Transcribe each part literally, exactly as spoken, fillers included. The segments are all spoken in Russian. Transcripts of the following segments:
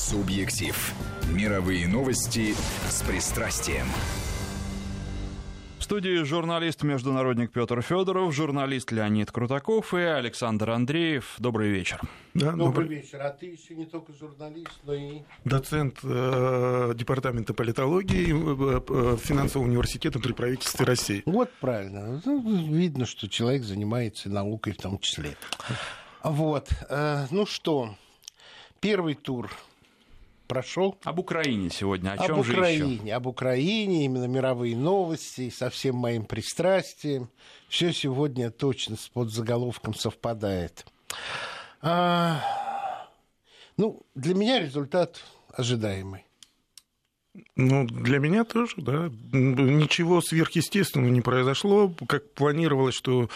Субъектив. Мировые новости с пристрастием. В студии журналист-международник Пётр Фёдоров, журналист Леонид Крутаков и Александр Андреев. Добрый вечер. Да, добрый, добрый вечер. А ты еще не только журналист, но и... Доцент э, департамента политологии э, э, Финансового университета при правительстве России. Вот правильно. Видно, что человек занимается наукой в том числе. Вот. Э, ну что... Первый тур прошел. Об Украине сегодня. О чем об же Украине, еще? Об Украине, именно мировые новости, со всем моим пристрастием. Все сегодня точно с подзаголовком совпадает. А, ну, для меня результат ожидаемый. Ну, для меня тоже, да. Ничего сверхъестественного не произошло. Как планировалось, что...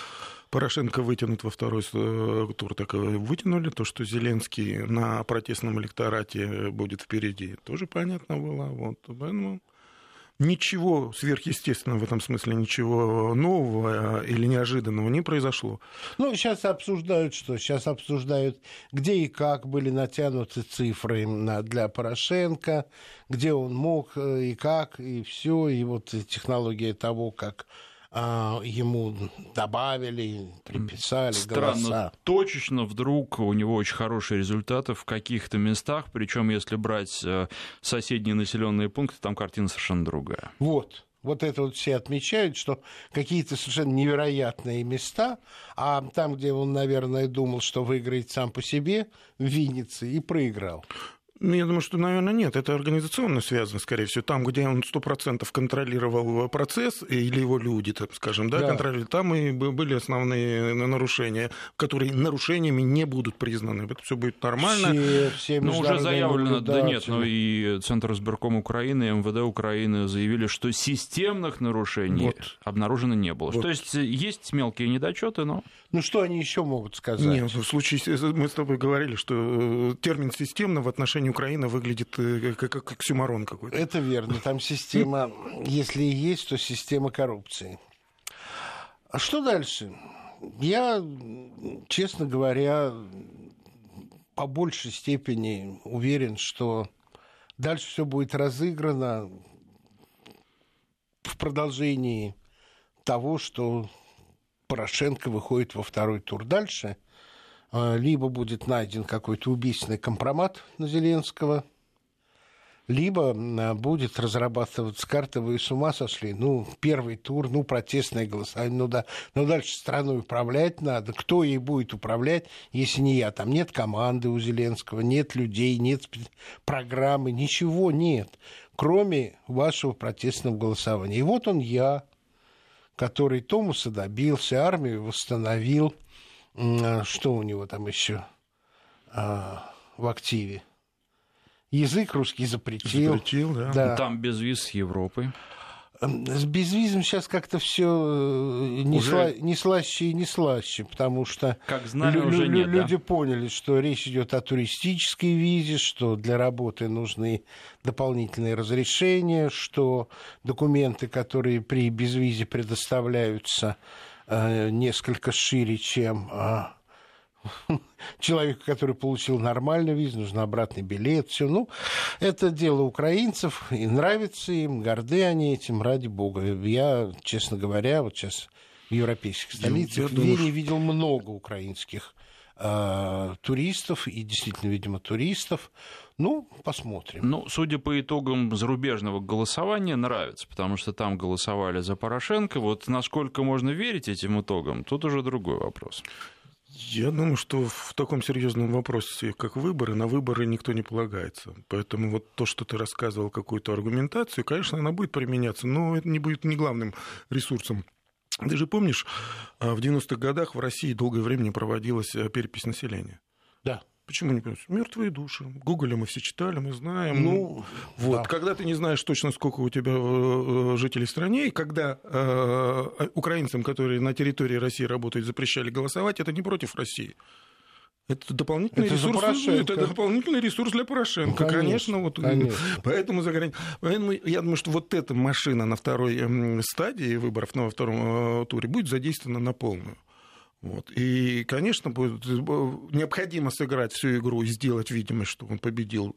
Порошенко вытянут во второй тур, так и вытянули. То, что Зеленский на протестном электорате будет впереди, тоже понятно было. Вот. Поэтому ничего сверхъестественного в этом смысле, ничего нового или неожиданного не произошло. Ну, сейчас обсуждают что? Сейчас обсуждают, где и как были натянуты цифры для Порошенко, где он мог и как, и все, и вот технология того, как... ему добавили, приписали голоса. Странно, точечно вдруг у него очень хорошие результаты в каких-то местах, причем если брать соседние населенные пункты, там картина совершенно другая. Вот. Вот это вот все отмечают, что какие-то совершенно невероятные места, а там, где он, наверное, думал, что выиграет сам по себе, в Виннице, и проиграл. Я думаю, что, наверное, нет. Это организационно связано, скорее всего. Там, где он сто процентов контролировал процесс, или его люди, так скажем, да, да. контролировали, там и были основные нарушения, которые нарушениями не будут признаны. Это все будет нормально. Все, все но уже заявлено, да нет, но и Центризбирком Украины, и МВД Украины заявили, что системных нарушений вот. обнаружено не было. Вот. То есть есть мелкие недочеты, но... Ну что они еще могут сказать? Нет, в случае... Мы с тобой говорили, что термин «системно» в отношении Украина выглядит как, как, как оксюморон какой-то. Это верно. Там система, если и есть, то система коррупции. А что дальше? Я, честно говоря, по большей степени уверен, что дальше все будет разыграно в продолжении того, что Порошенко выходит во второй тур дальше. Либо будет найден какой-то убийственный компромат на Зеленского, либо будет разрабатываться карта, вы с ума сошли. Ну, первый тур, ну, протестные голоса, ну да, но дальше страной управлять надо. Кто ей будет управлять, если не я? Там нет команды у Зеленского, нет людей, нет программы, ничего нет, кроме вашего протестного голосования. И вот он я, который Томуса добился, армию восстановил. Что у него там еще а, в активе? Язык русский запретил. запретил да. Да. Там без виз с Европой. С безвизом сейчас как-то все не, уже... сла... не слаще и не слаще, потому что как знали, лю- уже нет, люди да? поняли, что речь идет о туристической визе, что для работы нужны дополнительные разрешения, что документы, которые при безвизе предоставляются, несколько шире, чем а, человеку, который получил нормальную визу, нужен обратный билет, все. Ну, это дело украинцев, и нравится им, горды они этим, ради бога. Я, честно говоря, вот сейчас в европейских столицах я, я в Вене видел много украинских а, туристов, и действительно, видимо, туристов. Ну, посмотрим. Ну, судя по итогам зарубежного голосования, нравится, потому что там голосовали за Порошенко. Вот насколько можно верить этим итогам, тут уже другой вопрос. Я думаю, что в таком серьезном вопросе, как выборы, на выборы никто не полагается. Поэтому вот то, что ты рассказывал, какую-то аргументацию, конечно, она будет применяться, но это не будет не главным ресурсом. Ты же помнишь, в девяностых годах в России долгое время проводилась перепись населения. Да. Почему не понимаешь? Мертвые души. Гугли мы все читали, мы знаем. Ну, вот. Да. Когда ты не знаешь точно, сколько у тебя жителей в стране, и когда э, украинцам, которые на территории России работают, запрещали голосовать, это не против России. Это дополнительный, это ресурс, это дополнительный ресурс для Порошенко, ну, конечно. конечно, вот, конечно. Поэтому, заграни... Поэтому я думаю, что вот эта машина на второй стадии выборов, на втором туре, будет задействована на полную. Вот. И, конечно, будет необходимо сыграть всю игру и сделать видимость, что он победил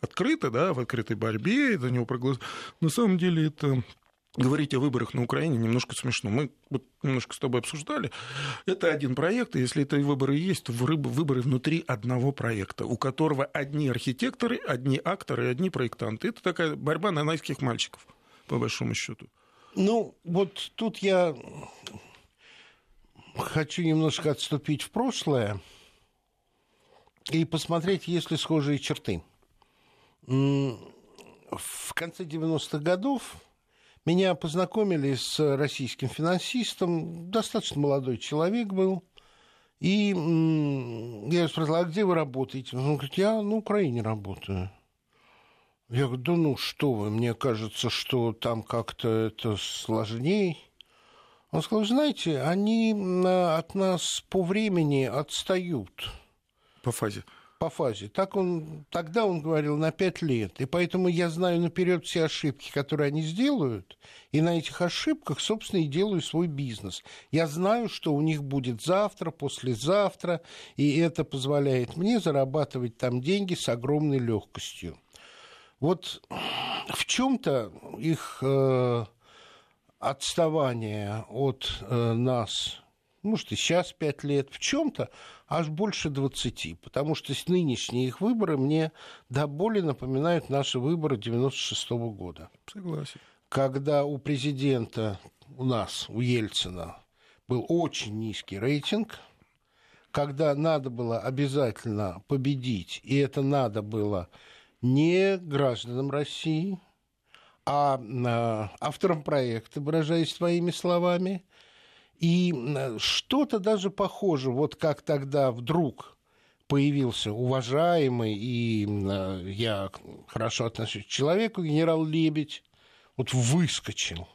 открыто, да, в открытой борьбе, за него проголосовали. На самом деле это... Говорить о выборах на Украине немножко смешно. Мы вот немножко с тобой обсуждали. Это один проект, и если это выборы есть, то выборы внутри одного проекта, у которого одни архитекторы, одни акторы, одни проектанты. Это такая борьба нанайских мальчиков, по большому счету. Ну, вот тут я хочу немножко отступить в прошлое и посмотреть, есть ли схожие черты. В конце девяностых годов меня познакомили с российским финансистом, достаточно молодой человек был, и я спросил, а где вы работаете? Он говорит, я на Украине работаю. Я говорю, да ну что вы, мне кажется, что там как-то это сложнее. Он сказал, знаете, они от нас по времени отстают. По фазе. По фазе. Так он, тогда он говорил на пять лет. И поэтому я знаю наперед все ошибки, которые они сделают. И на этих ошибках, собственно, и делаю свой бизнес. Я знаю, что у них будет завтра, послезавтра. И это позволяет мне зарабатывать там деньги с огромной легкостью. Вот в чем-то их э, отставание от э, нас... Может, и сейчас пять лет, в чем-то аж больше двадцати, потому что нынешние их выборы мне до боли напоминают наши выборы девяносто шестого года. Согласен. Когда у президента, у нас, у Ельцина, был очень низкий рейтинг, когда надо было обязательно победить, и это надо было не гражданам России, а авторам проекта, выражаясь своими словами. И что-то даже похоже, вот как тогда вдруг появился уважаемый, и я хорошо отношусь к человеку, генерал Лебедь, вот выскочил.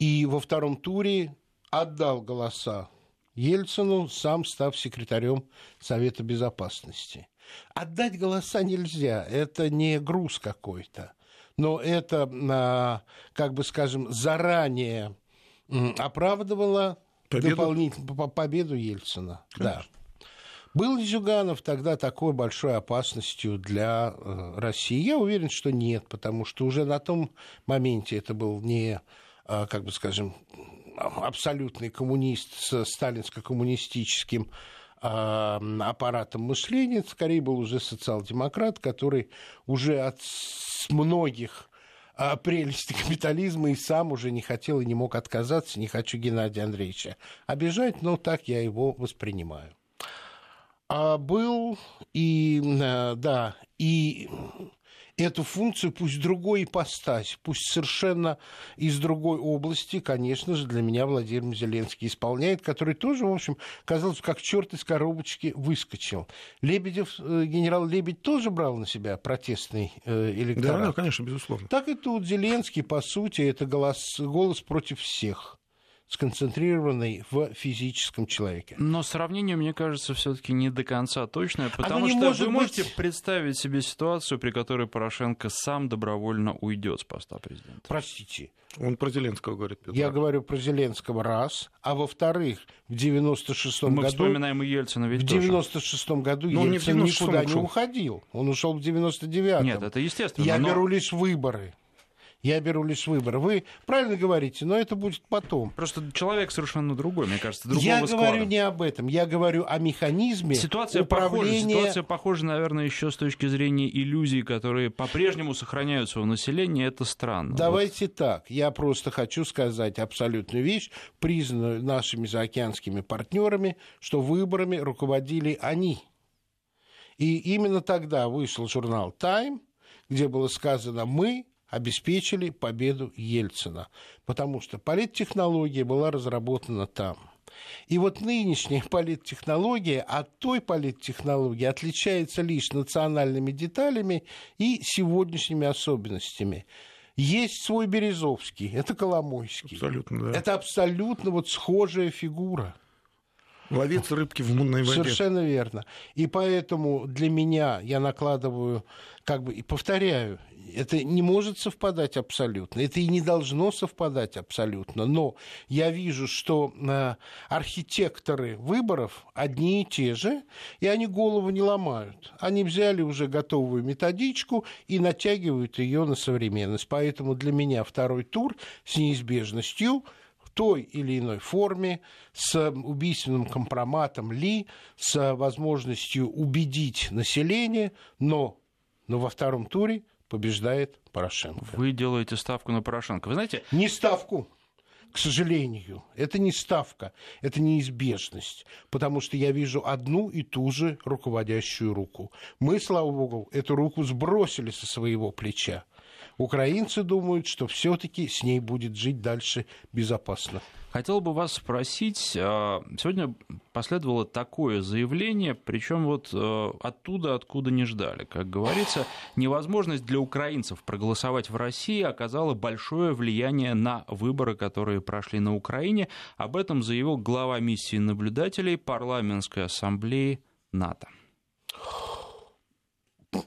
И во втором туре отдал голоса Ельцину, сам став секретарем Совета Безопасности. Отдать голоса нельзя, это не груз какой-то, но это, как бы скажем, заранее... оправдывала победу, дополнительно, победу Ельцина. Да. Был ли Зюганов тогда такой большой опасностью для э, России? Я уверен, что нет, потому что уже на том моменте это был не, э, как бы скажем, абсолютный коммунист с сталинско-коммунистическим э, аппаратом мышления. Это скорее был уже социал-демократ, который уже от многих... прелести капитализма и сам уже не хотел и не мог отказаться, не хочу Геннадия Андреевича обижать, но так я его воспринимаю. А был и, да, и эту функцию, пусть другой ипостась, пусть совершенно из другой области, конечно же, для меня Владимир Зеленский исполняет, который тоже, в общем, казалось, как черт из коробочки выскочил. Лебедев, генерал Лебедь тоже брал на себя протестный электорат. Да, да, конечно, безусловно. Так и тут Зеленский, по сути, это голос, голос против всех, сконцентрированный в физическом человеке. Но сравнение, мне кажется, все-таки не до конца точное, потому что вы можете быть... представить себе ситуацию, при которой Порошенко сам добровольно уйдет с поста президента. Простите. Он про Зеленского говорит. Петр. Я говорю про Зеленского, раз, а во-вторых, в девяносто шестом Мы году... Мы вспоминаем и Ельцина ведь тоже. В девяносто шестом году но Ельцин не никуда ушел. не уходил. Он ушел в девяносто девятом. Нет, это естественно. Я но... беру лишь выборы. Я беру лишь выбор. Вы правильно говорите, но это будет потом. Просто человек совершенно другой, мне кажется, другого склада. Я говорю не об этом. Я говорю о механизме ситуация управления... Похожа, ситуация похожа, наверное, еще с точки зрения иллюзий, которые по-прежнему сохраняются у населения. Это странно. Давайте вот. так. Я просто хочу сказать абсолютную вещь, признанную нашими заокеанскими партнерами, что выборами руководили они. И именно тогда вышел журнал Time, где было сказано «Мы» обеспечили победу Ельцина, потому что политтехнология была разработана там. И вот нынешняя политтехнология от той политтехнологии отличается лишь национальными деталями и сегодняшними особенностями. Есть свой Березовский, это Коломойский. Абсолютно, да. Это абсолютно вот схожая фигура. Ловец рыбки в мутной воде. Совершенно верно. И поэтому для меня я накладываю, как бы, и повторяю, это не может совпадать абсолютно, это и не должно совпадать абсолютно, но я вижу, что архитекторы выборов одни и те же, и они голову не ломают. Они взяли уже готовую методичку и натягивают ее на современность. Поэтому для меня второй тур с неизбежностью той или иной форме, с убийственным компроматом ли, с возможностью убедить население, но, но во втором туре побеждает Порошенко. Вы делаете ставку на Порошенко. Вы знаете... Не ставку, к сожалению. Это не ставка, это неизбежность. Потому что я вижу одну и ту же руководящую руку. Мы, слава богу, эту руку сбросили со своего плеча. Украинцы думают, что все-таки с ней будет жить дальше безопасно. Хотел бы вас спросить, сегодня последовало такое заявление, причем вот оттуда, откуда не ждали. Как говорится, невозможность для украинцев проголосовать в России оказала большое влияние на выборы, которые прошли на Украине. Об этом заявил глава миссии наблюдателей Парламентской ассамблеи НАТО.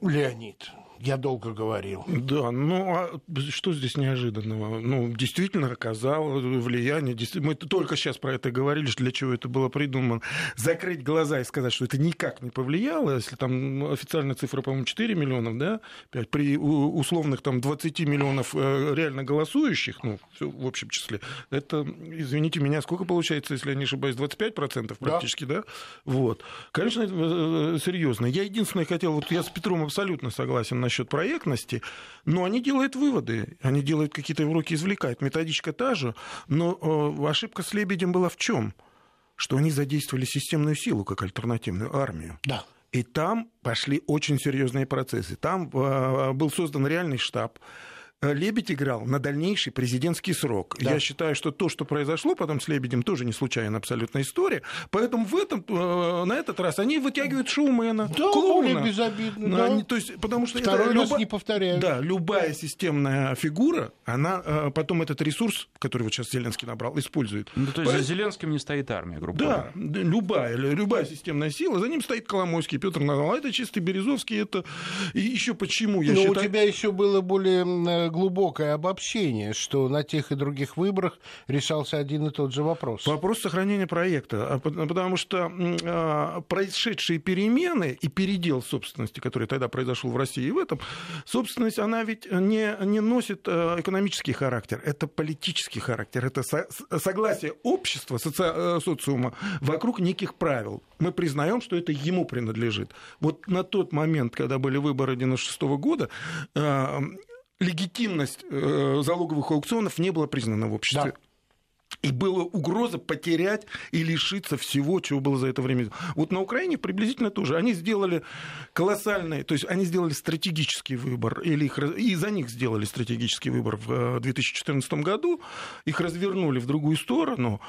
Леонид, я долго говорил. Да, ну а что здесь неожиданного? Ну, действительно оказало влияние. Мы только сейчас про это говорили, для чего это было придумано. Закрыть глаза и сказать, что это никак не повлияло, если там официальная цифра, по-моему, четыре миллиона, да, пять, при условных там двадцать миллионов реально голосующих, ну, все в общем числе, это, извините меня, сколько получается, если я не ошибаюсь, двадцать пять процентов практически, да? да? Вот. Конечно, это серьезно. Я единственное хотел, вот я с Петром абсолютно согласен насчет проектности, но они делают выводы, они делают какие-то уроки, извлекают. Методичка та же, но ошибка с Лебедем была в чем? Что они задействовали системную силу как альтернативную армию. Да. И там пошли очень серьезные процессы. Там был создан реальный штаб. Лебедь играл на дальнейший президентский срок. Да. Я считаю, что то, что произошло потом с Лебедем, тоже не случайная абсолютная история. Поэтому в этом, на этот раз они вытягивают шоумена, да, клоуна. Безобидно, да. Они, то есть, потому что Второй это раз люба... не повторяю. Да, любая системная фигура, она потом этот ресурс, который вот сейчас Зеленский набрал, использует. Ну, то есть По... за Зеленским не стоит армия, грубо говоря. Да, любая, любая системная сила, за ним стоит Коломойский, Пётр Фёдоров, это чистый Березовский, это и еще почему я Но считаю... Но у тебя еще было более... глубокое обобщение, что на тех и других выборах решался один и тот же вопрос. Вопрос сохранения проекта, потому что происшедшие перемены и передел собственности, который тогда произошел в России и в этом, собственность, она ведь не, не носит экономический характер, это политический характер, это со- согласие общества, соци- социума вокруг неких правил. Мы признаем, что это ему принадлежит. Вот на тот момент, когда были выборы девяносто шестого года, легитимность э, залоговых аукционов не была признана в обществе. Да. И была угроза потерять и лишиться всего, чего было за это время. Вот на Украине приблизительно то же. Они сделали колоссальный, то есть они сделали стратегический выбор, или их, и за них сделали стратегический выбор в две тысячи четырнадцатом году, их развернули в другую сторону.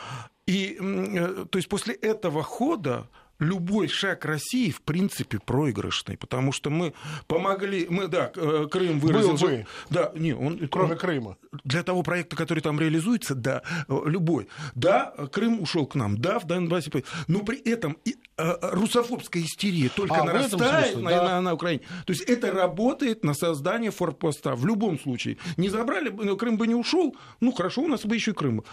И, э, то есть после этого хода любой шаг России, в принципе, проигрышный, потому что мы помогли... Мы, да, Крым выразил... Был бы. Да, не, он, Кроме он, Крыма. Для того проекта, который там реализуется, да, любой. Да, Крым ушел к нам, да, в Донбассе... Но при этом и, а, русофобская истерия только а, нарастает смысле, на, да. на, на Украине. То есть это работает на создание форпоста в любом случае. Не забрали бы, Крым бы не ушел, ну, хорошо, у нас бы еще и Крым был.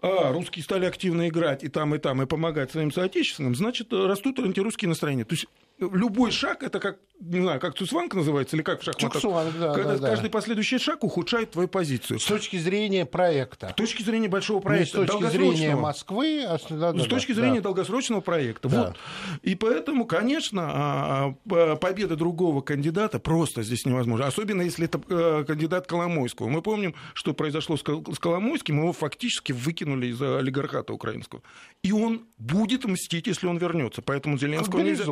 А, русские стали активно играть и там, и там, и помогать своим соотечественным, значит, растут антирусские настроения. То есть любой шаг, это как, не знаю, как цуцванг называется, или как в шахматах. Цуксванг, да, когда да, каждый да. последующий шаг ухудшает твою позицию. С точки зрения проекта. С точки зрения большого проекта. Не с точки зрения Москвы, а с, да, да, с точки да, зрения да. долгосрочного проекта. Да. Вот. И поэтому, конечно, победа другого кандидата просто здесь невозможна. Особенно, если это кандидат Коломойского. Мы помним, что произошло с Коломойским, его фактически выкинули из олигархата украинского. И он будет мстить, если он вернется. Поэтому Зеленского нельзя...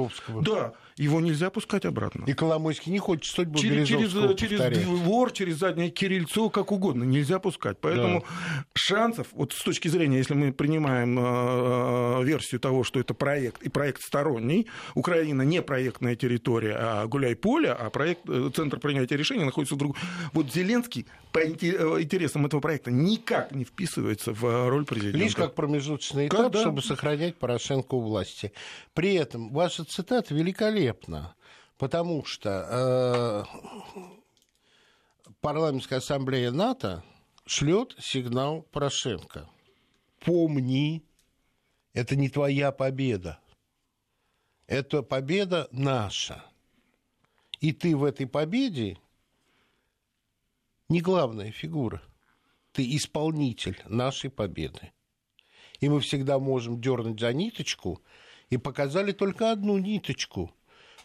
Да, его нельзя пускать обратно. И Коломойский не хочет судьбу Березовского повторять. Через двор, через заднее кирильцо, как угодно, нельзя пускать. Поэтому да. шансов, вот с точки зрения, если мы принимаем э, версию того, что это проект, и проект сторонний, Украина не проектная территория, а гуляй-поле, а проект, центр принятия решений находится в другом. Вот Зеленский по интересам этого проекта никак не вписывается в роль президента. Лишь как промежуточный этап, Когда? чтобы сохранять Порошенко у власти. При этом ваша цитата великолепна, потому что э, парламентская ассамблея НАТО шлет сигнал Порошенко. Помни, это не твоя победа. Это победа наша. И ты в этой победе не главная фигура. Ты исполнитель нашей победы. И мы всегда можем дернуть за ниточку, и показали только одну ниточку,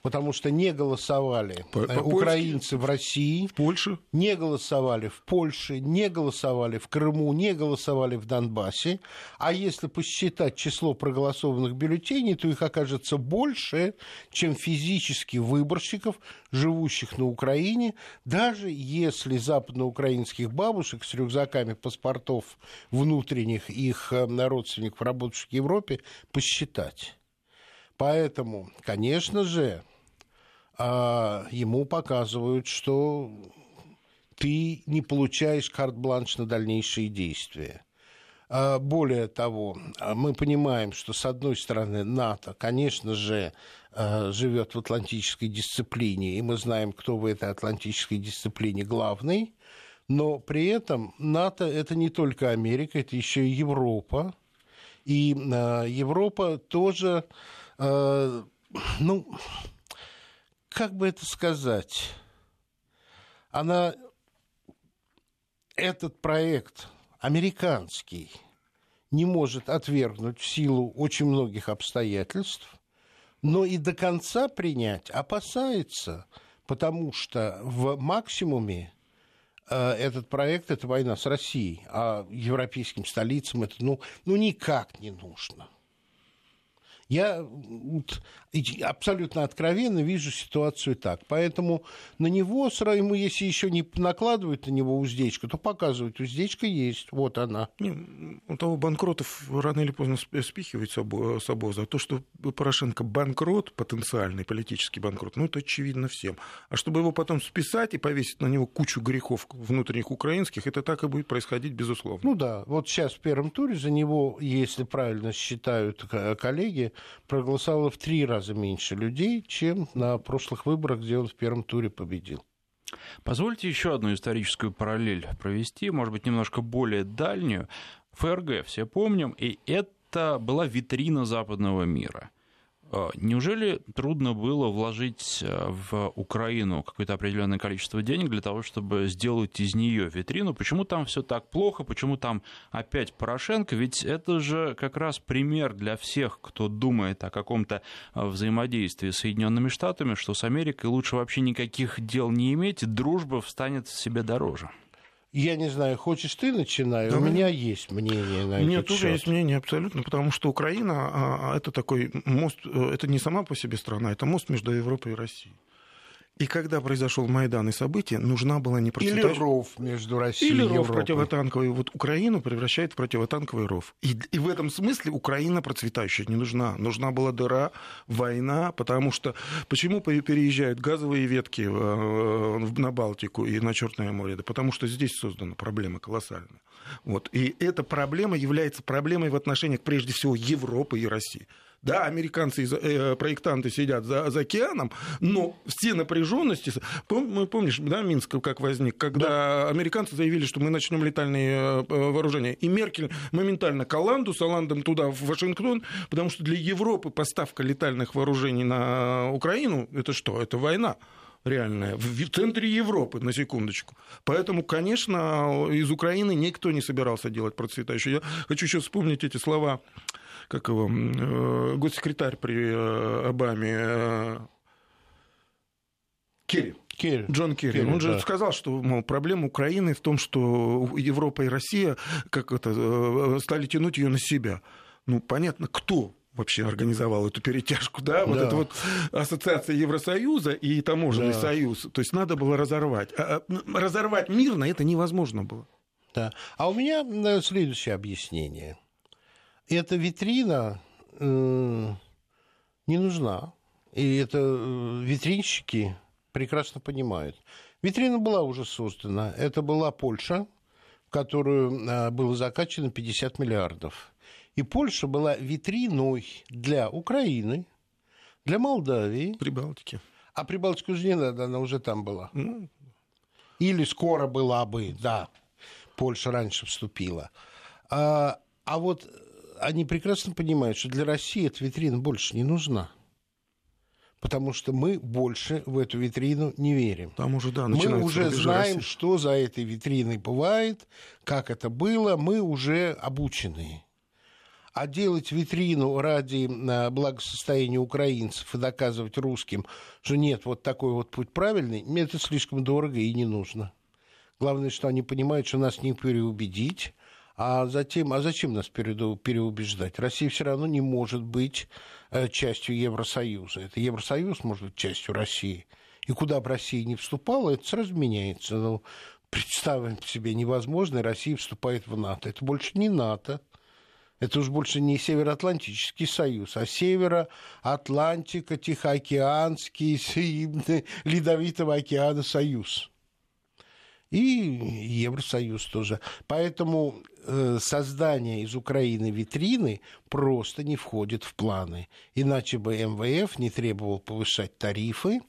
потому что не голосовали по- по- украинцы в России, в Польше, не голосовали в Польше, не голосовали в Крыму, не голосовали в Донбассе. А если посчитать число проголосованных бюллетеней, то их окажется больше, чем физически выборщиков, живущих на Украине, даже если западноукраинских бабушек с рюкзаками паспортов внутренних их родственников, работавших в Европе, посчитать. Поэтому, конечно же, ему показывают, что ты не получаешь карт-бланш на дальнейшие действия. Более того, мы понимаем, что, с одной стороны, НАТО, конечно же, живет в атлантической дисциплине, и мы знаем, кто в этой атлантической дисциплине главный, но при этом НАТО – это не только Америка, это еще и Европа, и Европа тоже... Ну, как бы это сказать? Она, этот проект американский, не может отвергнуть в силу очень многих обстоятельств, но и до конца принять опасается, потому что в максимуме этот проект – это война с Россией, а европейским столицам это ну, ну никак не нужно. Я абсолютно откровенно вижу ситуацию так. Поэтому на него, ему, если еще не накладывают на него уздечку, то показывают, уздечка есть, вот она. Не, у того банкротов рано или поздно спихивают с обоза. То, что Порошенко банкрот, потенциальный политический банкрот, ну это очевидно всем. А чтобы его потом списать и повесить на него кучу грехов внутренних украинских, это так и будет происходить, безусловно. Ну да, вот сейчас в первом туре за него, если правильно считают коллеги, проголосовало в три раза меньше людей, чем на прошлых выборах, где он в первом туре победил. Позвольте еще одну историческую параллель провести, может быть, немножко более дальнюю. ФРГ все помним, и это была витрина западного мира. Неужели трудно было вложить в Украину какое-то определенное количество денег для того, чтобы сделать из нее витрину? Почему там все так плохо? Почему там опять Порошенко? Ведь это же как раз пример для всех, кто думает о каком-то взаимодействии с Соединенными Штатами, что с Америкой лучше вообще никаких дел не иметь, дружба встанет себе дороже. Я не знаю, хочешь ты начинай, да, у меня нет. есть мнение на этот счет. У меня тоже есть мнение абсолютно, потому что Украина – это такой мост, это не сама по себе страна, это мост между Европой и Россией. И когда произошел Майдан и события, нужна была не процветающая... Или ров между Россией и Европой. Или ров противотанковый. Вот Украину превращает в противотанковый ров. И, и в этом смысле Украина процветающая не нужна. Нужна была дыра, война, потому что... Почему переезжают газовые ветки на Балтику и на Черное море? Да потому что здесь создана проблема колоссальная. Вот. И эта проблема является проблемой в отношениях, прежде всего, Европы и России. Да, американцы и проектанты сидят за, за океаном, но все напряженности... Пом, помнишь, да, Минск как возник, когда да. американцы заявили, что мы начнем летальные вооружения. И Меркель моментально к Оланду, с Оландом туда, в Вашингтон, потому что для Европы поставка летальных вооружений на Украину – это что? Это война. Реальная, в центре Европы, на секундочку. Поэтому, конечно, из Украины никто не собирался делать процветающую. Я хочу еще вспомнить эти слова, как его, э, госсекретарь при э, Обаме, э, Керри. Керри. Джон Керри. Керри. Он же да. сказал, что, мол, проблема Украины в том, что Европа и Россия как это, стали тянуть ее на себя. Ну, понятно, кто? вообще организовал эту перетяжку, да, да. вот эта вот ассоциация Евросоюза и таможенный да. союз, то есть надо было разорвать. А разорвать мирно это невозможно было. Да. А у меня следующее объяснение. Эта витрина э, не нужна, и это витринщики прекрасно понимают. Витрина была уже создана, это была Польша, в которую э, было закачано пятьдесят миллиардов. И Польша была витриной для Украины, для Молдавии. Прибалтики. А Прибалтику же не надо, она уже там была. Ну... Или скоро была бы, да. Польша раньше вступила. А, а вот они прекрасно понимают, что для России эта витрина больше не нужна. Потому что мы больше в эту витрину не верим. Там уже, да, мы уже знаем, России. Что за этой витриной бывает, как это было. Мы уже обучены. А делать витрину ради благосостояния украинцев и доказывать русским, что нет, вот такой вот путь правильный, мне это слишком дорого и не нужно. Главное, что они понимают, что нас не переубедить. А, затем, а зачем нас переубеждать? Россия все равно не может быть частью Евросоюза. Это Евросоюз может быть частью России. И куда бы Россия не вступала, это сразу меняется. Но представим себе невозможное, Россия вступает в НАТО. Это больше не НАТО. Это уж больше не Североатлантический союз, а Североатлантика, Тихоокеанский, Ледовитого океана союз. И Евросоюз тоже. Поэтому э, создание из Украины витрины просто не входит в планы. Иначе бы эм вэ эф не требовал повышать тарифы,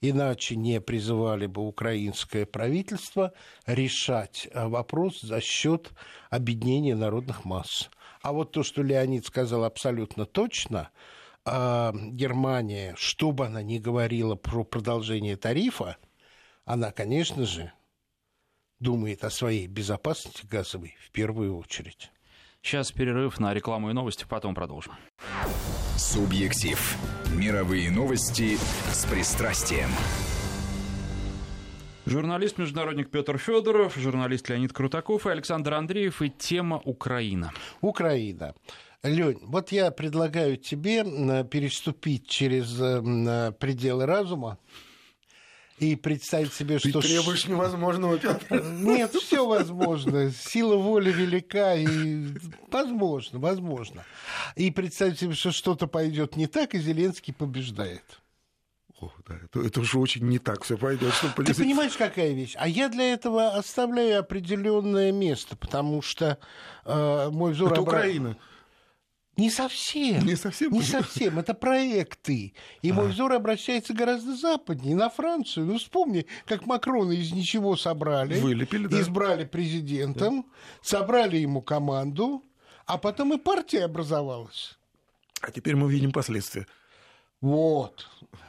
иначе не призывали бы украинское правительство решать вопрос за счет объединения народных масс. А вот то, что Леонид сказал абсолютно точно, э, Германия, что бы она ни говорила про продолжение тарифа, она, конечно же, думает о своей безопасности газовой в первую очередь. Сейчас перерыв на рекламу и новости, потом продолжим. Субъектив. Мировые новости с пристрастием. Журналист-международник Пётр Фёдоров, журналист Леонид Крутаков и Александр Андреев. И тема Украина. Украина. Лёнь, вот я предлагаю тебе переступить через пределы разума и представить себе, что... Ты требуешь невозможного, Пётр. Нет, все возможно. Сила воли велика и... Возможно, возможно. И представить себе, что что-то пойдет не так, и Зеленский побеждает. О, да, это, это уже очень не так все пойдет. Ты понимаешь, какая вещь? А я для этого оставляю определенное место, потому что э, мой взор... Это обра... Украина. Не совсем. Не совсем? Не совсем. Это проекты. И а. мой взор обращается гораздо западнее, на Францию. Ну, вспомни, как Макрона из ничего собрали. Вылепили, да. Избрали президентом, да. собрали ему команду, а потом и партия образовалась. А теперь мы видим последствия. Вот.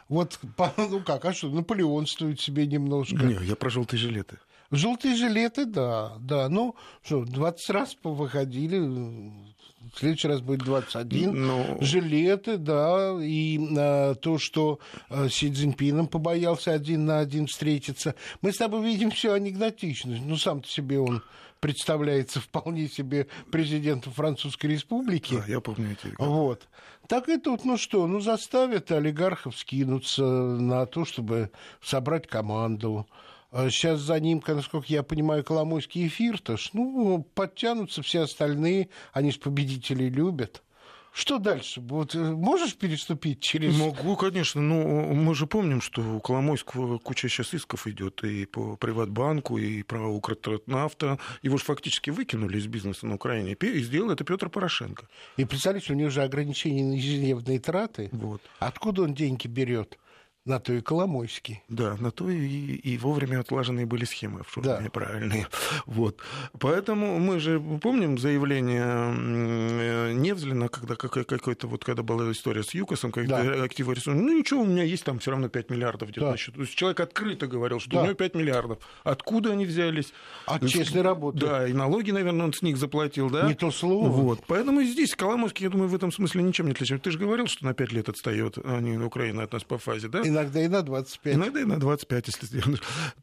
Вот, ну как, а что, наполеонствует себе немножко. Нет, я про желтые жилеты. Желтые жилеты, да, да. Ну, что, двадцать раз выходили, в следующий раз будет двадцать один. Но... Жилеты, да, и а, то, что а, Си Цзиньпином побоялся один на один встретиться. Мы с тобой видим всю анекдотичность. Ну, сам-то себе он представляется вполне себе президентом Французской Республики. Да, я помню эти. Вот. Так и тут, ну что, ну заставят олигархов скинуться на то, чтобы собрать команду. Сейчас за ним, насколько я понимаю, Коломойский и Фирташ. Ну, подтянутся все остальные, они же победителей любят. Что дальше? Вот можешь переступить через... Могу, конечно, но мы же помним, что у Коломойского куча сейчас исков идет и по Приватбанку, и про Укртранавта. Его же фактически выкинули из бизнеса на Украине. И сделал это Петр Порошенко. И представляете, у него же ограничения на ежедневные траты. Вот. Откуда он деньги берет? На то и Коломойский. Да, на то и, и вовремя отлаженные были схемы офшорные, да. правильные. Вот. Поэтому мы же помним заявление Невзлина, когда какой-то вот когда была история с Юкасом, когда да. активы рисуют. Ну ничего, у меня есть там все равно пять миллиардов где-то да. на счету. То есть человек открыто говорил, что да. у него пять миллиардов. Откуда они взялись? От честной работы. Да, и налоги, наверное, он с них заплатил, да? Не то слово. Вот. Поэтому здесь Коломойский, я думаю, в этом смысле ничем не отличается. Ты же говорил, что на пять лет отстает а не Украина от нас по фазе, да? иногда и на двадцать пять. Иногда и на двадцать пять, если...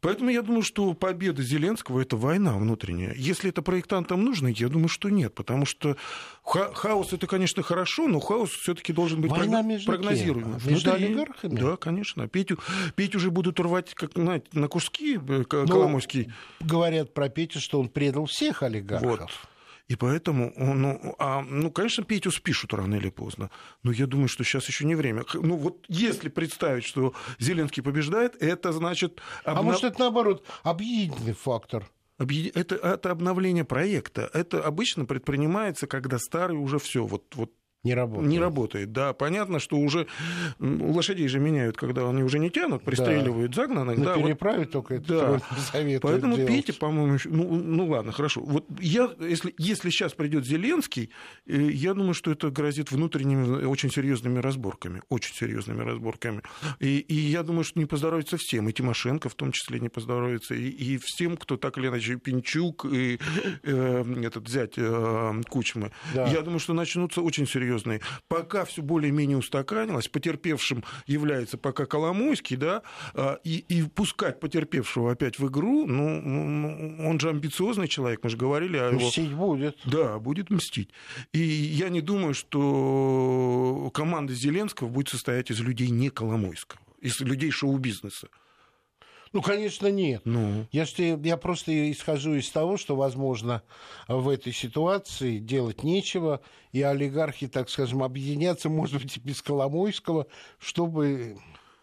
Поэтому я думаю, что победа Зеленского — это война внутренняя. Если это проектантам нужно, я думаю, что нет. Потому что ха- хаос — это, конечно, хорошо, но хаос все-таки должен быть прогнозируемым. Прогнозируемым. Между олигархами? Да, конечно. Петю, Петю уже будут рвать как, на, на куски, Коломойский. Говорят про Петю, что он предал всех олигархов. Вот. И поэтому, ну, а, ну, конечно, Петю спишут рано или поздно. Но я думаю, что сейчас еще не время. Ну, вот если представить, что Зеленский побеждает, это значит... Обна... А может, это наоборот объединительный фактор? Это, это обновление проекта. Это обычно предпринимается, когда старый уже все вот, вот не работает. Не работает, да. Понятно, что уже лошадей же меняют, когда они уже не тянут, пристреливают, да, загнанных. Но да, переправить вот, только это да. советуют. Поэтому делать. Петя, по-моему, еще... ну, ну ладно, хорошо. Вот я, если, если сейчас придет Зеленский, я думаю, что это грозит внутренними очень серьезными разборками. Очень серьезными разборками. И, и я думаю, что не поздоровится всем. И Тимошенко в том числе не поздоровится. И, и всем, кто так или иначе, Пинчук, и э, этот зять э, Кучмы. Да. Я думаю, что начнутся очень серьезные. Пока все более-менее устаканилось, потерпевшим является пока Коломойский, да, и, и пускать потерпевшего опять в игру, ну, он же амбициозный человек, мы же говорили о его... Мстить будет. Да, будет мстить. И я не думаю, что команда Зеленского будет состоять из людей не Коломойского, из людей шоу-бизнеса. Ну, конечно, нет. Ну. Я, я просто исхожу из того, что, возможно, в этой ситуации делать нечего, и олигархи, так скажем, объединятся, может быть, и без Коломойского, чтобы...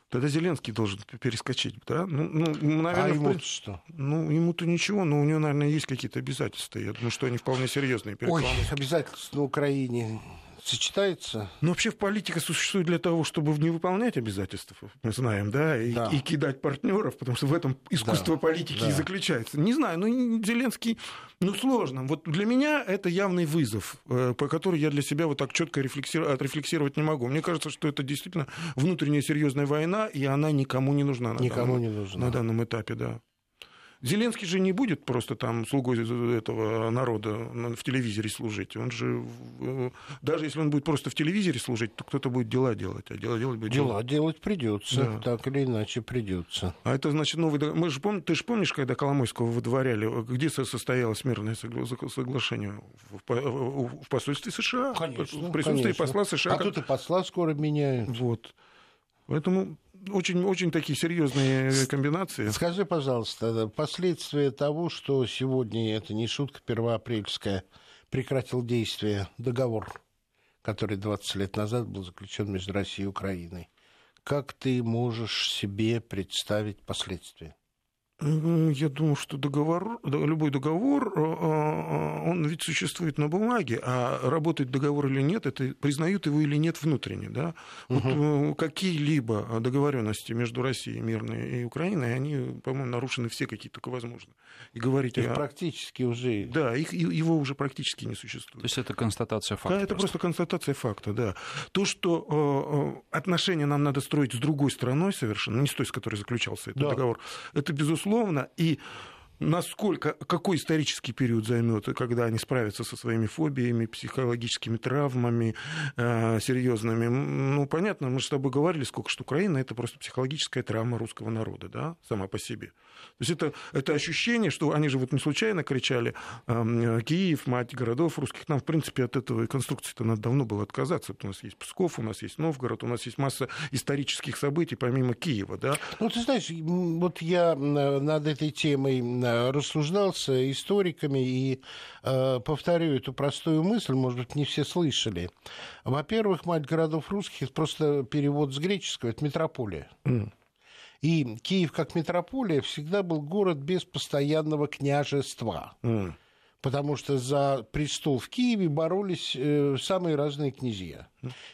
Тогда Зеленский должен перескочить, да? Ну, ну, наверное, а ему-то принципе, что? Ну, ему-то ничего, но у него, наверное, есть какие-то обязательства. Я думаю, что они вполне серьезные. Ой, обязательства на Украине... сочетается. Ну, вообще, политика существует для того, чтобы не выполнять обязательства, мы знаем, да, и, да. и кидать партнеров, потому что в этом искусство да. политики да. и заключается. Не знаю, ну, Зеленский, ну, сложно. Вот для меня это явный вызов, по который я для себя вот так четко рефлексиров... отрефлексировать не могу. Мне кажется, что это действительно внутренняя серьезная война, и она никому не нужна. На никому данном, не нужна. На данном этапе, да. Зеленский же не будет просто там слугой этого народа в телевизоре служить. Он же, даже если он будет просто в телевизоре служить, то кто-то будет дела делать. А дела делать будет дела. Дела делать придется, да. Так или иначе придется. А это значит новый договор. Мы же пом... Ты же помнишь, когда Коломойского выдворяли, где состоялось мирное согла... соглашение? В... в посольстве США. Конечно, в присутствии конечно. Посла США. А тут и посла скоро меняют. Вот. Поэтому... Очень, очень такие серьезные комбинации. Скажи, пожалуйста, последствия того, что сегодня, это не шутка, первоапрельская, прекратил действие договор, который двадцать лет назад был заключен между Россией и Украиной. Как ты можешь себе представить последствия? Я думаю, что договор, любой договор, он ведь существует на бумаге, а работает договор или нет, это признают его или нет внутренне. Да? Uh-huh. Вот какие-либо договоренности между Россией, мирной и Украиной, они, по-моему, нарушены все, какие только возможно. И говорить их о... практически уже... Да, их, его уже практически не существует. То есть это констатация факта. Да, это просто констатация факта, да. То, что отношения нам надо строить с другой страной совершенно, не с той, с которой заключался этот да. договор, это безусловно. Условно, и насколько, какой исторический период займет, когда они справятся со своими фобиями, психологическими травмами э, серьезными. Ну, понятно, мы же с тобой говорили, сколько что Украина — это просто психологическая травма русского народа, да, сама по себе. То есть это, это ощущение, что они же вот не случайно кричали э, «Киев, мать городов русских». Нам, в принципе, от этого конструкции-то надо давно было отказаться. У нас есть Псков, у нас есть Новгород, у нас есть масса исторических событий помимо Киева, да. Ну, ты знаешь, вот я над этой темой рассуждал с историками и э, повторю эту простую мысль, может быть, не все слышали. Во-первых, мать городов русских — это просто перевод с греческого, это метрополия. Mm. И Киев как метрополия всегда был город без постоянного княжества. Mm. Потому что за престол в Киеве боролись э, самые разные князья.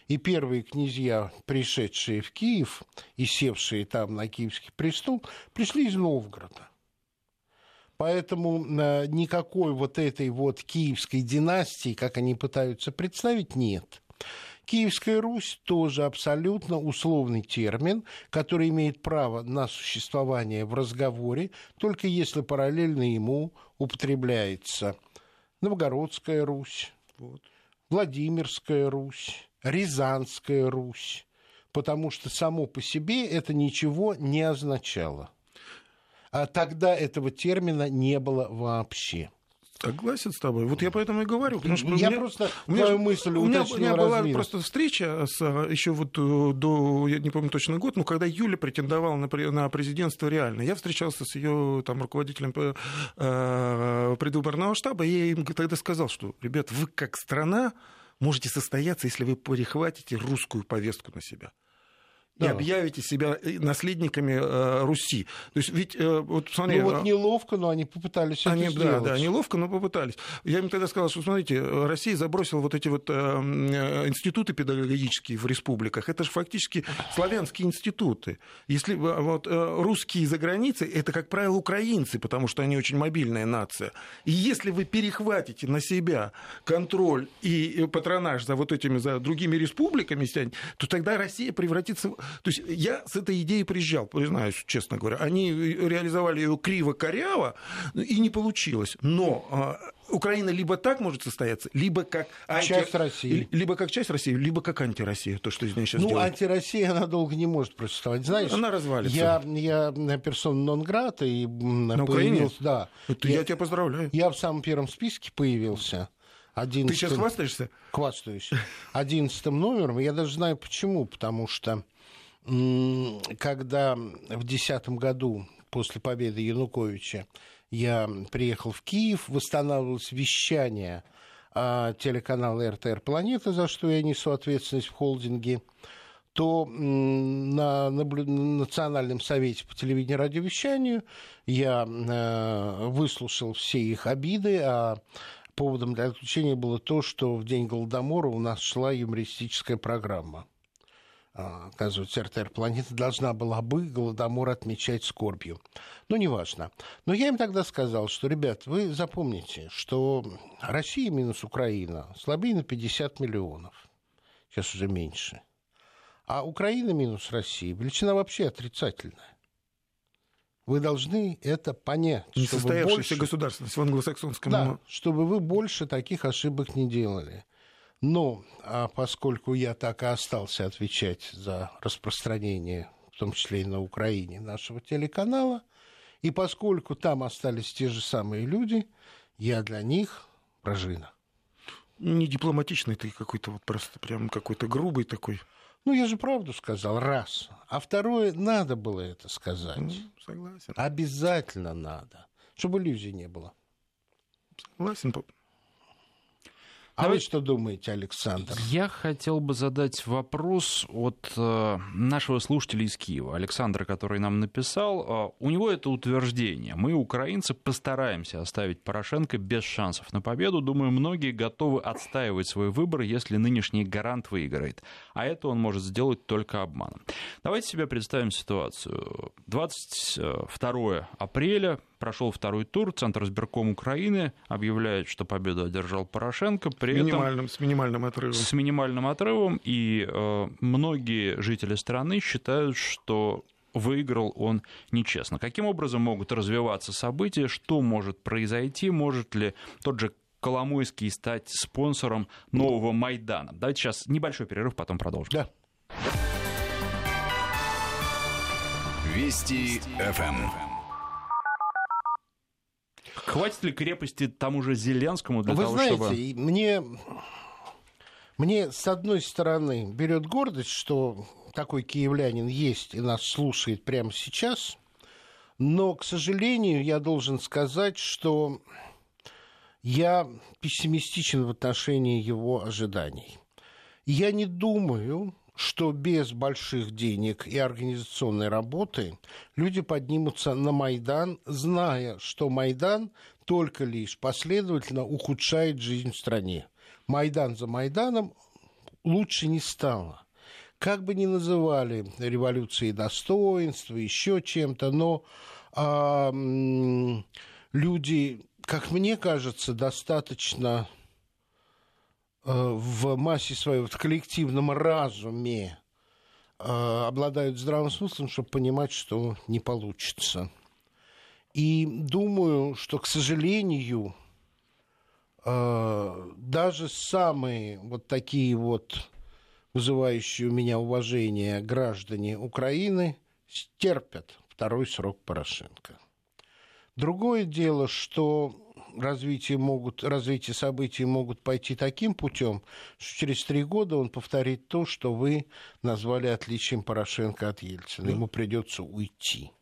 И первые князья, пришедшие в Киев и севшие там на киевский престол, пришли из Новгорода. Поэтому никакой вот этой вот киевской династии, как они пытаются представить, нет. Киевская Русь тоже абсолютно условный термин, который имеет право на существование в разговоре, только если параллельно ему употребляется Новгородская Русь, вот. Владимирская Русь, Рязанская Русь. потому что само по себе это ничего не означало. А тогда этого термина не было вообще. Согласен с тобой. Вот я поэтому и говорю. Потому что я у меня, просто у меня, твою мысль у меня, у меня была просто встреча с, еще вот до, я не помню точно год, но когда Юля претендовала на, на президентство реально, я встречался с ее там, руководителем э, предвыборного штаба, и я им тогда сказал, что, ребят, вы как страна можете состояться, если вы перехватите русскую повестку на себя. И да. объявите себя наследниками э, Руси. То есть, ведь, э, вот, смотри, ну вот неловко, но они попытались они, это сделать. Да, да, неловко, но попытались. Я им тогда сказал, что, смотрите, Россия забросила вот эти вот э, институты педагогические в республиках. Это же фактически славянские институты. Если вот, э, русские за границей, это, как правило, украинцы, потому что они очень мобильная нация. И если вы перехватите на себя контроль и патронаж за вот этими, за другими республиками, то тогда Россия превратится в... То есть я с этой идеей приезжал, признаюсь, честно говоря. Они реализовали ее криво-коряво, и не получилось. Но Украина либо так может состояться, либо как анти... часть России, либо как часть России, либо как антироссия, то, что из нее сейчас ну, делают. Ну, антироссия, она долго не может просуществовать. Знаешь, она развалится. Я, я персона нон-грата и на появился. Да. Это я, я тебя поздравляю. Я в самом первом списке появился. одиннадцатым... Ты сейчас хвастаешься? Хвастаюсь. Одиннадцатым номером. Я даже знаю почему, потому что когда в две тысячи десятом году после победы Януковича я приехал в Киев, восстанавливалось вещание э, телеканала эр тэ эр «Планета», за что я несу ответственность в холдинге, то э, на, на, на Национальном совете по телевидению и радиовещанию я э, выслушал все их обиды, а поводом для отключения было то, что в день Голодомора у нас шла юмористическая программа. Оказывается, эр тэ эр «Планета» должна была бы Голодомор отмечать скорбью. Ну, неважно. Но я им тогда сказал, что, ребят, вы запомните, что Россия минус Украина слабее на пятьдесят миллионов. Сейчас уже меньше. А Украина минус Россия величина вообще отрицательная. Вы должны это понять. Несостоявшаяся больше... государственность в англосаксонском... Да, чтобы вы больше таких ошибок не делали. Но а поскольку я так и остался отвечать за распространение, в том числе и на Украине, нашего телеканала, и поскольку там остались те же самые люди, я для них пружина. Не дипломатичный ты какой-то, вот просто прям какой-то грубый такой. Ну, я же правду сказал, раз. А второе, надо было это сказать. Ну, согласен. Обязательно надо, чтобы иллюзий не было. Согласен, папа. А Давай... вы что думаете, Александр? Я хотел бы задать вопрос от э, нашего слушателя из Киева, Александра, который нам написал. Э, у него это утверждение. Мы, украинцы, постараемся оставить Порошенко без шансов на победу. Думаю, многие готовы отстаивать свой выбор, если нынешний гарант выиграет. А это он может сделать только обманом. Давайте себе представим ситуацию. двадцать второго апреля прошел второй тур, Центризбирком Украины объявляет, что победу одержал Порошенко. При этом, минимальным, с минимальным отрывом. С минимальным отрывом, и э, многие жители страны считают, что выиграл он нечестно. Каким образом могут развиваться события, что может произойти, может ли тот же Коломойский стать спонсором нового Майдана? Давайте сейчас небольшой перерыв, потом продолжим. Да. Вести эф эм. Хватит ли крепости тому же Зеленскому для Вы того, знаете, чтобы... Вы знаете, мне, мне, с одной стороны, берет гордость, что такой киевлянин есть и нас слушает прямо сейчас, но, к сожалению, я должен сказать, что я пессимистичен в отношении его ожиданий. Я не думаю, что без больших денег и организационной работы люди поднимутся на Майдан, зная, что Майдан только лишь последовательно ухудшает жизнь в стране. Майдан за Майданом лучше не стало. Как бы ни называли революцией достоинства, еще чем-то, но а, люди, как мне кажется, достаточно... в массе своей, в коллективном разуме обладают здравым смыслом, чтобы понимать, что не получится. И думаю, что, к сожалению, даже самые вот такие вот вызывающие у меня уважение граждане Украины стерпят второй срок Порошенко. Другое дело, что развитие, могут, развитие событий могут пойти таким путем, что через три года он повторит то, что вы назвали отличием Порошенко от Ельцина. Ему придется уйти.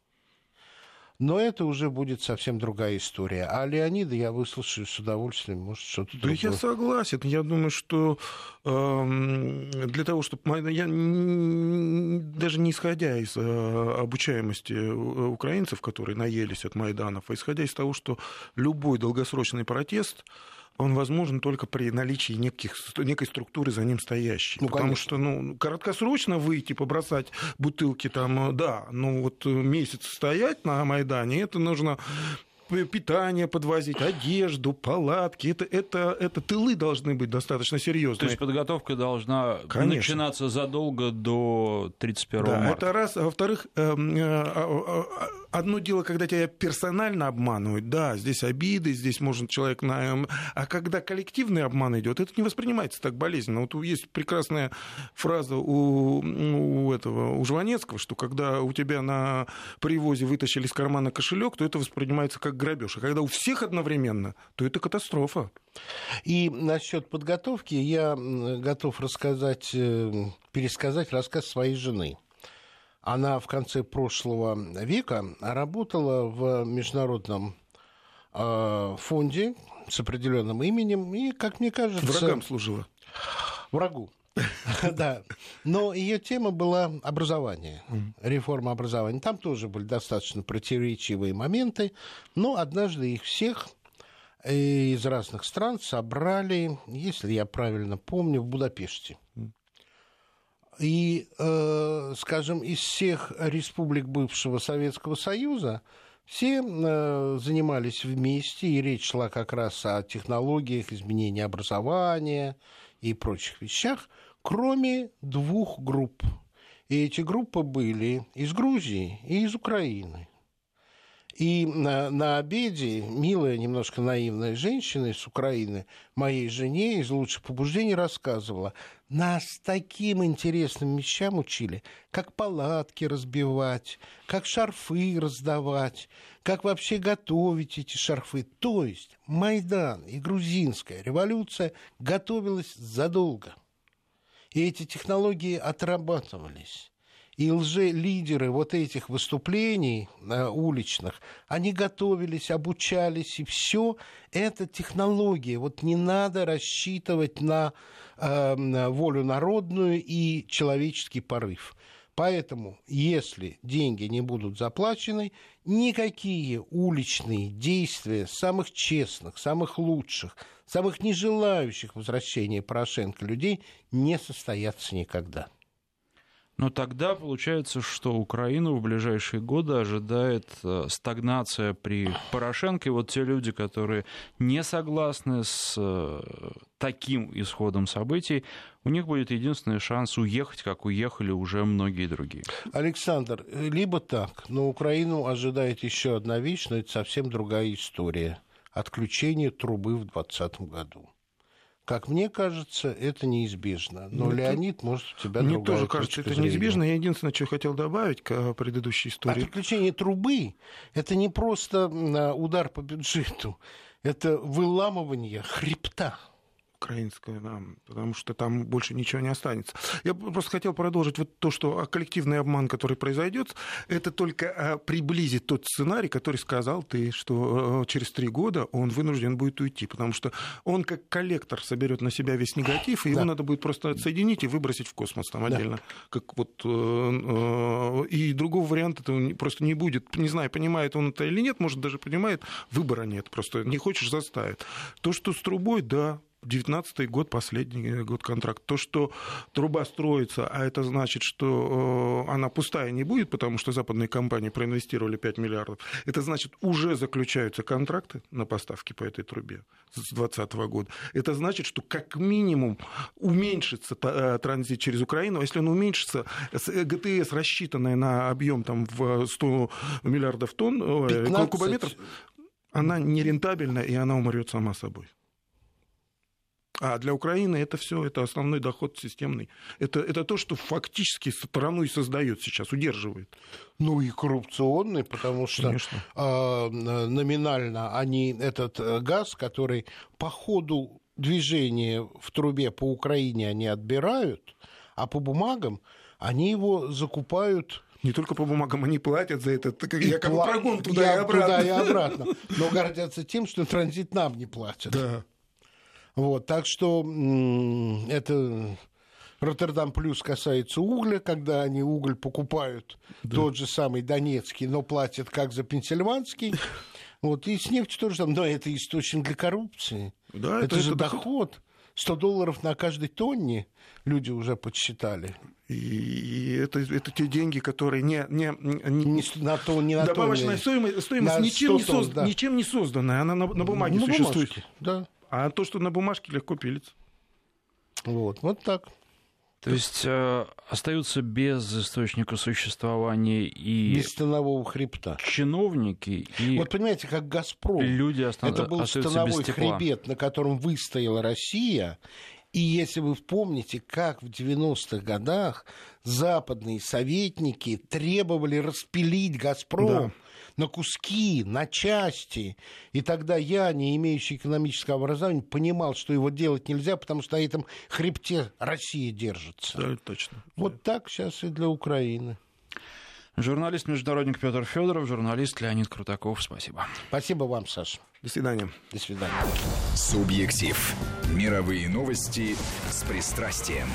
Но это уже будет совсем другая история. А Леонида я выслушаю с удовольствием, может, что-то другое. Да я согласен. Я думаю, что э, для того, чтобы... Я, даже не исходя из э, обучаемости украинцев, которые наелись от майданов, а исходя из того, что любой долгосрочный протест... он возможен только при наличии неких, некой структуры за ним стоящей. Ну, потому конечно. что ну, краткосрочно выйти, побросать бутылки, там, да, ну вот месяц стоять на Майдане, это нужно... питание подвозить, одежду, палатки. Это, это, это тылы должны быть достаточно серьезные. То есть подготовка должна Конечно. начинаться задолго до тридцать первого марта. Это раз. А во-вторых, одно дело, когда тебя персонально обманывают. Да, здесь обиды, здесь можно человек... на. А когда коллективный обман идет, это не воспринимается так болезненно. Вот есть прекрасная фраза у, у, этого, у Жванецкого, что когда у тебя на привозе вытащили из кармана кошелек, то это воспринимается как грабеж. А когда у всех одновременно, то это катастрофа. И насчет подготовки я готов рассказать, пересказать рассказ своей жены. Она в конце прошлого века работала в международном э, фонде с определенным именем и, как мне кажется... Врагам служила. Врагу. Да. Но ее тема была образование, реформа образования. Там тоже были достаточно противоречивые моменты, но однажды их всех из разных стран собрали, если я правильно помню, в Будапеште. И, скажем, из всех республик бывшего Советского Союза все занимались вместе, и речь шла как раз о технологиях изменения образования и прочих вещах, кроме двух групп. И эти группы были из Грузии и из Украины. И на, на обеде милая, немножко наивная женщина из Украины моей жене из лучших побуждений рассказывала, нас таким интересным вещам учили, как палатки разбивать, как шарфы раздавать, как вообще готовить эти шарфы. То есть Майдан и грузинская революция готовилась задолго. И эти технологии отрабатывались. И лже-лидеры вот этих выступлений э, уличных, они готовились, обучались, и все это технология. Вот не надо рассчитывать на, э, на волю народную и человеческий порыв. Поэтому, если деньги не будут заплачены, никакие уличные действия самых честных, самых лучших, самых нежелающих возвращения Порошенко людей не состоятся никогда. Но тогда получается, что Украину в ближайшие годы ожидает стагнация при Порошенко. И вот те люди, которые не согласны с таким исходом событий, у них будет единственный шанс уехать, как уехали уже многие другие. Александр, либо так, но Украину ожидает еще одна вещь, но это совсем другая история. Отключение трубы в двадцатом году. Как мне кажется, это неизбежно. Но, ну, Леонид, это... может, у тебя другая Мне тоже кажется, это зрения. неизбежно. Я единственное, что хотел добавить к предыдущей истории. Отключение трубы – это не просто удар по бюджету. Это выламывание хребта. Украинская, да, потому что там больше ничего не останется. Я просто хотел продолжить вот то, что коллективный обман, который произойдет, это только приблизит тот сценарий, который сказал ты, что через три года он вынужден будет уйти, потому что он как коллектор соберет на себя весь негатив, и да. его надо будет просто отсоединить и выбросить в космос там отдельно. Да. Как вот, и другого варианта просто не будет. Не знаю, понимает он это или нет, может, даже понимает, выбора нет, просто не хочешь — заставит. То, что с трубой, да, девятнадцатый год, последний год контракта. То, что труба строится, а это значит, что она пустая не будет, потому что западные компании проинвестировали пять миллиардов, это значит, уже заключаются контракты на поставки по этой трубе с двадцатого года. Это значит, что как минимум уменьшится транзит через Украину. А если он уменьшится, ГТС, рассчитанная на объем там, в сто миллиардов тонн, пятнадцать кубометров, она нерентабельна, и она умрет сама собой. А для Украины это все, это основной доход системный. Это, это то, что фактически страну и создает сейчас, удерживает. Ну и коррупционный, потому что э, номинально они этот газ, который по ходу движения в трубе по Украине они отбирают, а по бумагам они его закупают... Не только по бумагам они платят за это, как, я как пла... прогон туда, я и туда и обратно. Но гордятся тем, что транзит нам не платят. Да. Вот, так что это Роттердам плюс касается угля, когда они уголь покупают, да. Тот же самый донецкий, но платят как за пенсильванский. Вот, и с нефтью тоже там, но это источник для коррупции. Да, это, это же это доход. доход. сто долларов на каждой тонне люди уже подсчитали. И это, это те деньги, которые не... не, не, не на то, не на добавочная тонне, стоимость на ничем, не созд, тонн, да. ничем не созданная, она на, на бумаге на существует. Бумажке, да. А то, что на бумажке, легко пилится. Вот, вот так. То есть э, остаются без источника существования и... Без станового хребта. Чиновники и... Вот понимаете, как «Газпром». Люди оста... Это был становой хребет, на котором выстояла Россия. И если вы помните, как в девяностых годах западные советники требовали распилить «Газпром», да. на куски, на части. И тогда я, не имеющий экономического образования, понимал, что его делать нельзя, потому что на этом хребте Россия держится. Да, точно. Вот да. так сейчас и для Украины. Журналист-международник Пётр Фёдоров, журналист Леонид Крутаков. Спасибо. Спасибо вам, Саша. До свидания. До свидания. Субъектив. Мировые новости с пристрастием.